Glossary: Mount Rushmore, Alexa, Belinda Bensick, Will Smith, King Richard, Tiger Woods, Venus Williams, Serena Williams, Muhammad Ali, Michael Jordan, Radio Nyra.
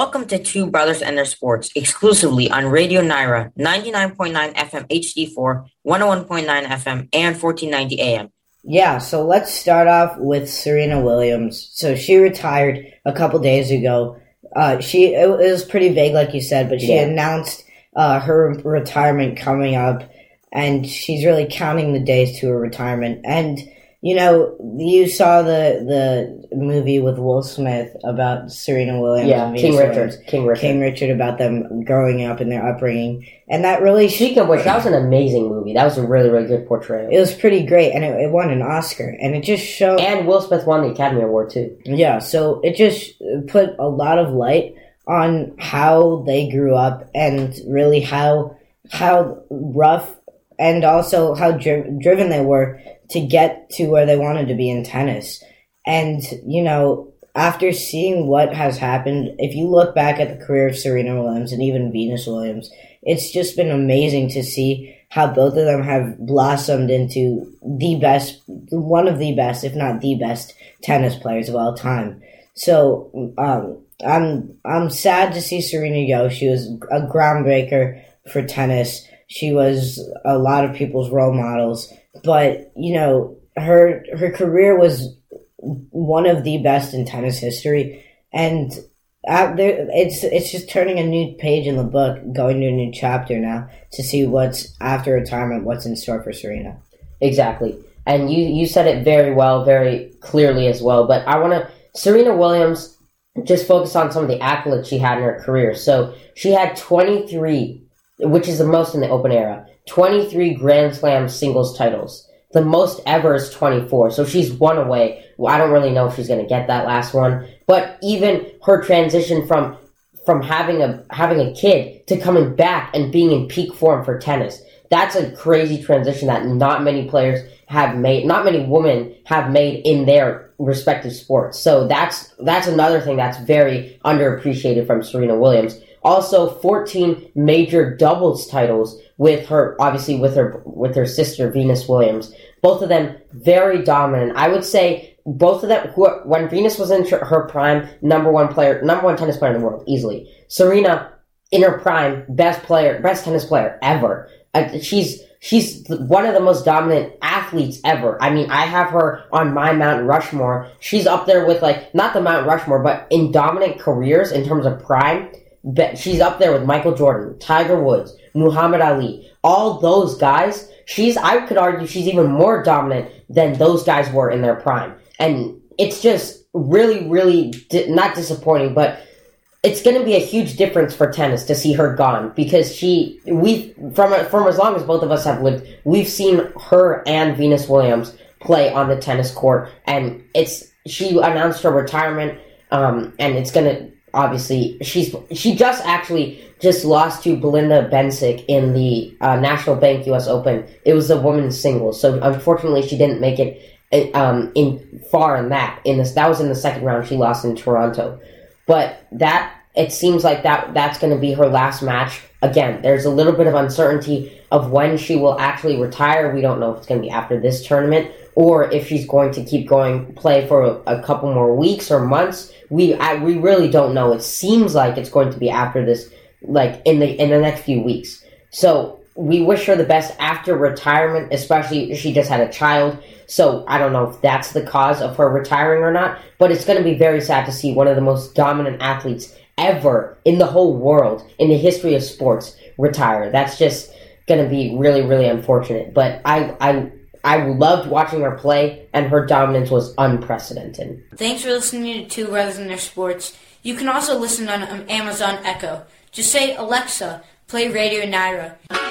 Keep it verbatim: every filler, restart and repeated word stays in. Welcome to Two Brothers and Their Sports, exclusively on Radio Nyra, ninety-nine point nine F M H D four, one oh one point nine F M, and fourteen ninety A M. Yeah, so let's start off with Serena Williams. So she retired a couple days ago. Uh, she it was pretty vague, like you said, but she yeah. announced uh, her retirement coming up, and she's really counting the days to her retirement. And, you know, you saw the, the movie with Will Smith about Serena Williams. Yeah, and King Richard. Williams, King Richard. King Richard, about them growing up and their upbringing. And that really... Speaking of which, that was an amazing movie. That was a really, really good portrayal. It was pretty great, and it, it won an Oscar. And it just showed... And Will Smith won the Academy Award, too. Yeah, so it just put a lot of light on how they grew up and really how how rough and also how dri- driven they were to get to where they wanted to be in tennis. And, you know, after seeing what has happened, if you look back at the career of Serena Williams and even Venus Williams, it's just been amazing to see how both of them have blossomed into the best, one of the best, if not the best, tennis players of all time. So um, I'm I'm sad to see Serena go. She was a groundbreaker for tennis. She was a lot of people's role models. But, you know, her her career was one of the best in tennis history. And out there, it's it's just turning a new page in the book, going to a new chapter now to see what's after retirement, what's in store for Serena. Exactly. And you, you said it very well, very clearly as well. But I want to – Serena Williams just focused on some of the accolades she had in her career. So she had twenty-three, which is the most in the Open era. twenty-three Grand Slam singles titles. The most ever is twenty-four, so she's one away. Well, I don't really know if she's going to get that last one, but even her transition from from having a having a kid to coming back and being in peak form for tennis, that's a crazy transition that not many players have made, not many women have made in their respective sports. So that's that's another thing that's very underappreciated from Serena Williams. Also, fourteen major doubles titles with her, obviously with her with her sister Venus Williams. Both of them very dominant. I would say both of them. Who, when Venus was in her prime, number one player, number one tennis player in the world, easily. Serena, in her prime, best player, best tennis player ever. Uh, she's she's one of the most dominant athletes ever. I mean, I have her on my Mount Rushmore. She's up there with, like, not the Mount Rushmore, but in dominant careers in terms of prime. She's up there with Michael Jordan, Tiger Woods, Muhammad Ali, all those guys. She's, I could argue, she's even more dominant than those guys were in their prime. And it's just really, really di- not disappointing, but it's going to be a huge difference for tennis to see her gone, because she, we from from as long as both of us have lived, we've seen her and Venus Williams play on the tennis court, and it's she announced her retirement, um, and it's going to. Obviously, she's she just actually just lost to Belinda Bensick in the uh, National Bank U S Open. It was the women's singles, so unfortunately she didn't make it um, in far in that. In this, that was in the second round. She lost in Toronto, but that it seems like that that's going to be her last match. Again, there's a little bit of uncertainty of when she will actually retire. We don't know if it's going to be after this tournament or if she's going to keep going play for a couple more weeks or months. We I, we really don't know. It seems like it's going to be after this, like in the in the next few weeks. So we wish her the best after retirement, especially if she just had a child. So I don't know if that's the cause of her retiring or not, but it's going to be very sad to see one of the most dominant athletes ever in the whole world, in the history of sports, retire. That's just going to be really, really unfortunate. But I... I I loved watching her play, and her dominance was unprecedented. Thanks for listening to Two Brothers and Their Sports. You can also listen on Amazon Echo. Just say, Alexa, play Radio Nyra.